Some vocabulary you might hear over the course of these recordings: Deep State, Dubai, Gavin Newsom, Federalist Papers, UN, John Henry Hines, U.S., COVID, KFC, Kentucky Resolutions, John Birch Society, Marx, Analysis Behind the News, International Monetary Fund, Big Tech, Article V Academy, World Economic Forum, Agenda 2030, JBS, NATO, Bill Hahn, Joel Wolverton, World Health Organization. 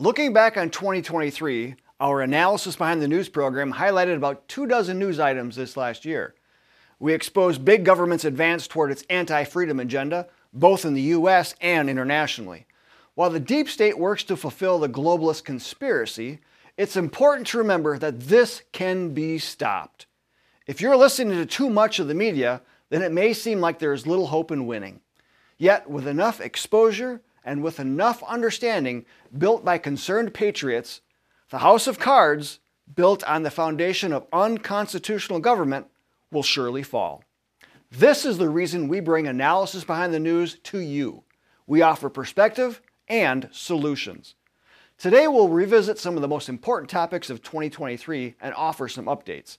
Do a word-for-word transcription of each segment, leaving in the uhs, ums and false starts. Looking back on twenty twenty-three, our Analysis Behind the News program highlighted about two dozen news items this last year. We exposed big government's advance toward its anti-freedom agenda, both in the U S and internationally. While the deep state works to fulfill the globalist conspiracy, it's important to remember that this can be stopped. If you're listening to too much of the media, then it may seem like there is little hope in winning. Yet, with enough exposure and with enough understanding built by concerned patriots, the house of cards, built on the foundation of unconstitutional government, will surely fall. This is the reason we bring Analysis Behind the News to you. We offer perspective and solutions. Today we'll revisit some of the most important topics of twenty twenty-three and offer some updates.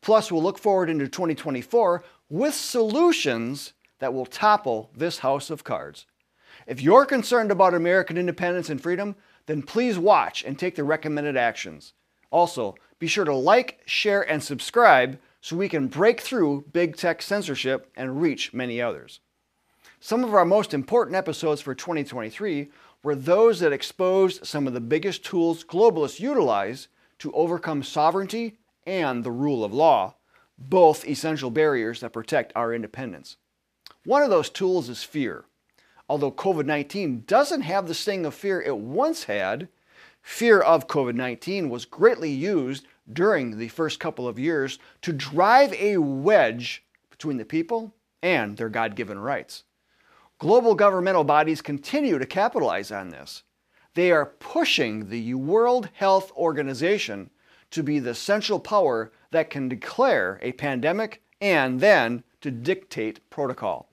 Plus, we'll look forward into twenty twenty-four with solutions that will topple this house of cards. If you're concerned about American independence and freedom, then please watch and take the recommended actions. Also, be sure to like, share, and subscribe so we can break through big tech censorship and reach many others. Some of our most important episodes for twenty twenty-three were those that exposed some of the biggest tools globalists utilize to overcome sovereignty and the rule of law, both essential barriers that protect our independence. One of those tools is fear. Although COVID nineteen doesn't have the sting of fear it once had, fear of COVID nineteen was greatly used during the first couple of years to drive a wedge between the people and their God-given rights. Global governmental bodies continue to capitalize on this. They are pushing the World Health Organization to be the central power that can declare a pandemic and then to dictate protocol.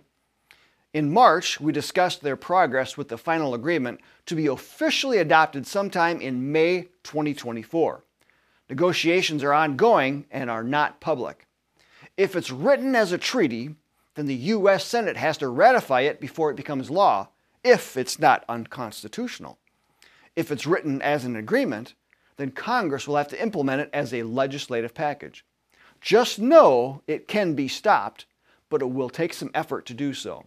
In March, we discussed their progress with the final agreement to be officially adopted sometime in May twenty twenty-four. Negotiations are ongoing and are not public. If it's written as a treaty, then the U S Senate has to ratify it before it becomes law, if it's not unconstitutional. If it's written as an agreement, then Congress will have to implement it as a legislative package. Just know it can be stopped, but it will take some effort to do so.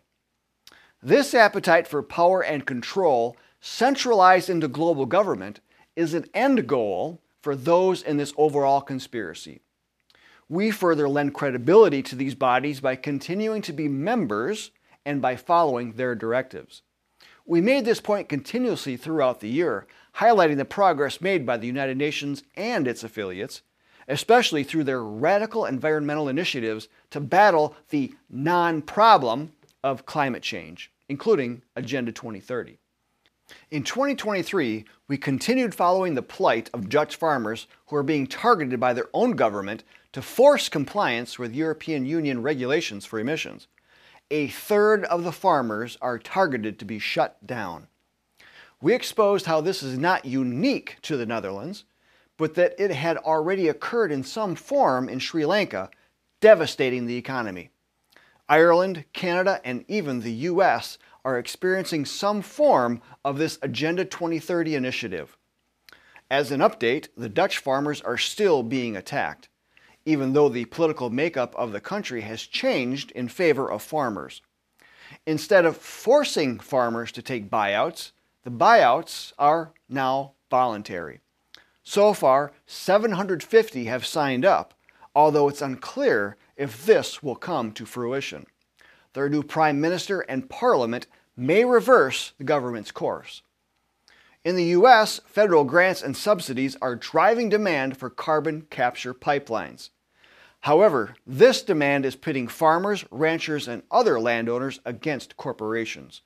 This appetite for power and control centralized into global government is an end goal for those in this overall conspiracy. We further lend credibility to these bodies by continuing to be members and by following their directives. We made this point continuously throughout the year, highlighting the progress made by the United Nations and its affiliates, especially through their radical environmental initiatives to battle the non-problem of climate change, including Agenda twenty thirty. In twenty twenty-three, we continued following the plight of Dutch farmers who are being targeted by their own government to force compliance with European Union regulations for emissions. A third of the farmers are targeted to be shut down. We exposed how this is not unique to the Netherlands, but that it had already occurred in some form in Sri Lanka, devastating the economy. Ireland, Canada, and even the U S are experiencing some form of this Agenda twenty thirty initiative. As an update, the Dutch farmers are still being attacked, even though the political makeup of the country has changed in favor of farmers. Instead of forcing farmers to take buyouts, the buyouts are now voluntary. So far, seven hundred fifty have signed up, although it's unclear if this will come to fruition. Their new prime minister and parliament may reverse the government's course. In the U S, federal grants and subsidies are driving demand for carbon capture pipelines. However, this demand is pitting farmers, ranchers, and other landowners against corporations.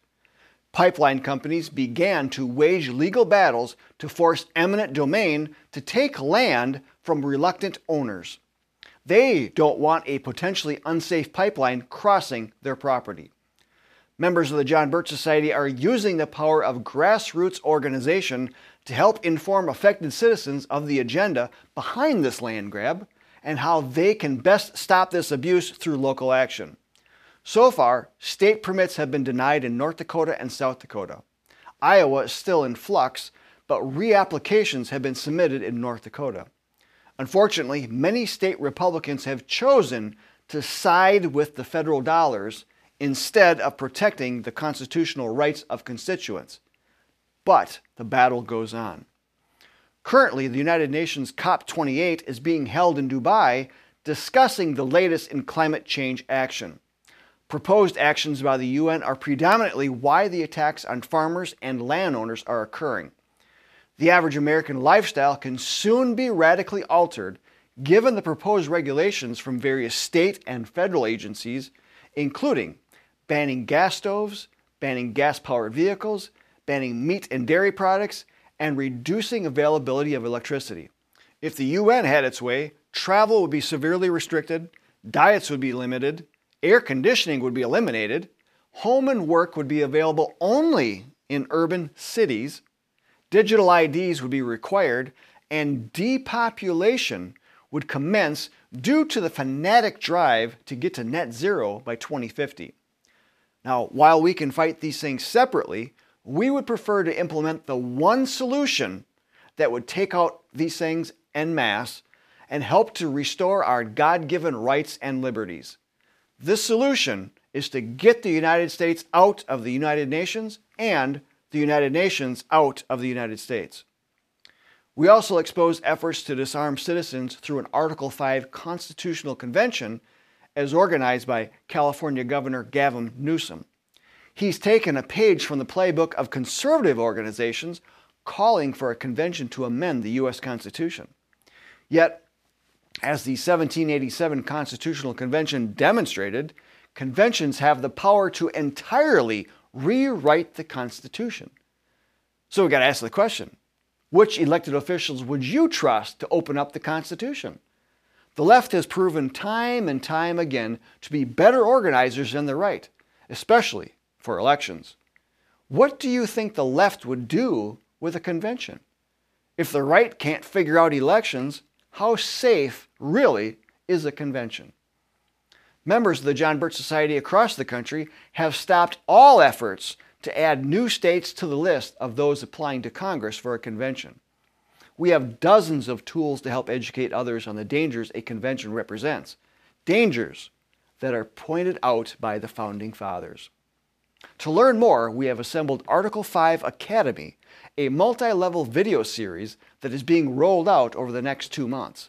Pipeline companies began to wage legal battles to force eminent domain to take land from reluctant owners. They don't want a potentially unsafe pipeline crossing their property. Members of the John Birch Society are using the power of grassroots organization to help inform affected citizens of the agenda behind this land grab and how they can best stop this abuse through local action. So far, state permits have been denied in North Dakota and South Dakota. Iowa is still in flux, but reapplications have been submitted in North Dakota. Unfortunately, many state Republicans have chosen to side with the federal dollars instead of protecting the constitutional rights of constituents. But the battle goes on. Currently, the United Nations COP twenty-eight is being held in Dubai, discussing the latest in climate change action. Proposed actions by the U N are predominantly why the attacks on farmers and landowners are occurring. The average American lifestyle can soon be radically altered given the proposed regulations from various state and federal agencies, including banning gas stoves, banning gas-powered vehicles, banning meat and dairy products, and reducing availability of electricity. If the U N had its way, travel would be severely restricted, diets would be limited, air conditioning would be eliminated, home and work would be available only in urban cities, digital I Ds would be required, and depopulation would commence due to the fanatic drive to get to net zero by twenty fifty. Now, while we can fight these things separately, we would prefer to implement the one solution that would take out these things en masse and help to restore our God-given rights and liberties. This solution is to get the United States out of the United Nations and the United Nations out of the United States. We also expose efforts to disarm citizens through an Article five Constitutional Convention as organized by California Governor Gavin Newsom. He's taken a page from the playbook of conservative organizations calling for a convention to amend the U S Constitution. Yet, as the seventeen eighty-seven Constitutional Convention demonstrated, conventions have the power to entirely rewrite the Constitution. So we got to ask the question, which elected officials would you trust to open up the Constitution? The left has proven time and time again to be better organizers than the right, especially for elections. What do you think the left would do with a convention? If the right can't figure out elections, how safe really is a convention? Members of the John Birch Society across the country have stopped all efforts to add new states to the list of those applying to Congress for a convention. We have dozens of tools to help educate others on the dangers a convention represents, dangers that are pointed out by the Founding Fathers. To learn more, we have assembled Article five Academy, a multi-level video series that is being rolled out over the next two months.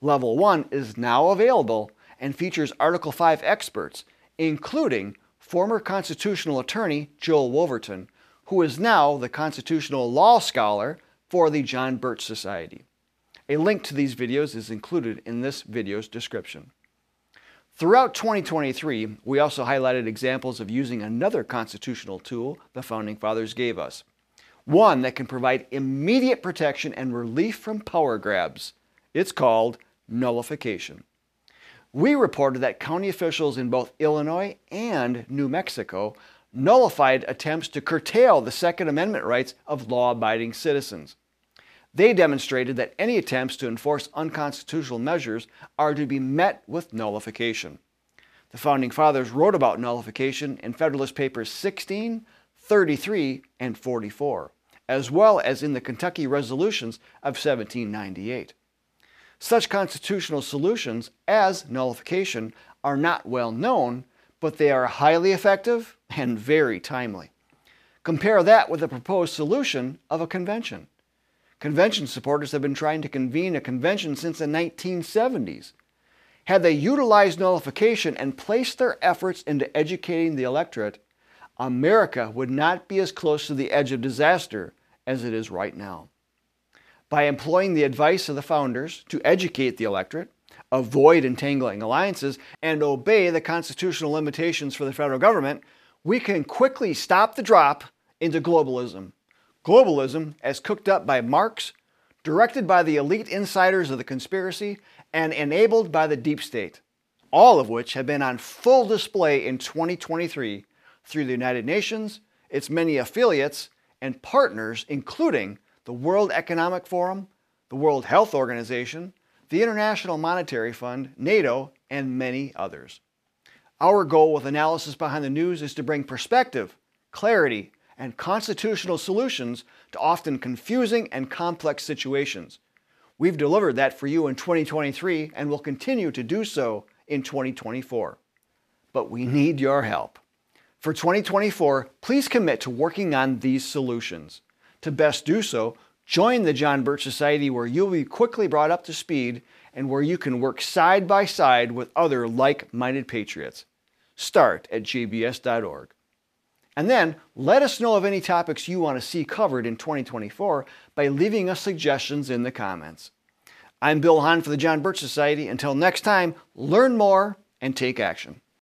Level one is now available and features Article five experts, including former constitutional attorney Joel Wolverton, who is now the constitutional law scholar for the John Birch Society. A link to these videos is included in this video's description. Throughout twenty twenty-three, we also highlighted examples of using another constitutional tool the Founding Fathers gave us, one that can provide immediate protection and relief from power grabs. It's called nullification. We reported that county officials in both Illinois and New Mexico nullified attempts to curtail the Second Amendment rights of law-abiding citizens. They demonstrated that any attempts to enforce unconstitutional measures are to be met with nullification. The Founding Fathers wrote about nullification in Federalist Papers sixteen, thirty-three, and forty-four, as well as in the Kentucky Resolutions of seventeen ninety-eight. Such constitutional solutions as nullification are not well known, but they are highly effective and very timely. Compare that with the proposed solution of a convention. Convention supporters have been trying to convene a convention since the nineteen seventies. Had they utilized nullification and placed their efforts into educating the electorate, America would not be as close to the edge of disaster as it is right now. By employing the advice of the founders to educate the electorate, avoid entangling alliances, and obey the constitutional limitations for the federal government, we can quickly stop the drop into globalism. Globalism, as cooked up by Marx, directed by the elite insiders of the conspiracy, and enabled by the deep state, all of which have been on full display in twenty twenty-three through the United Nations, its many affiliates and partners, including the World Economic Forum, the World Health Organization, the International Monetary Fund, NATO, and many others. Our goal with Analysis Behind the News is to bring perspective, clarity, and constitutional solutions to often confusing and complex situations. We've delivered that for you in twenty twenty-three and will continue to do so in twenty twenty-four. But we need your help. For twenty twenty-four, please commit to working on these solutions. To best do so, join the John Birch Society, where you'll be quickly brought up to speed and where you can work side by side with other like-minded patriots. Start at J B S dot org. And then let us know of any topics you want to see covered in twenty twenty-four by leaving us suggestions in the comments. I'm Bill Hahn for the John Birch Society. Until next time, learn more and take action.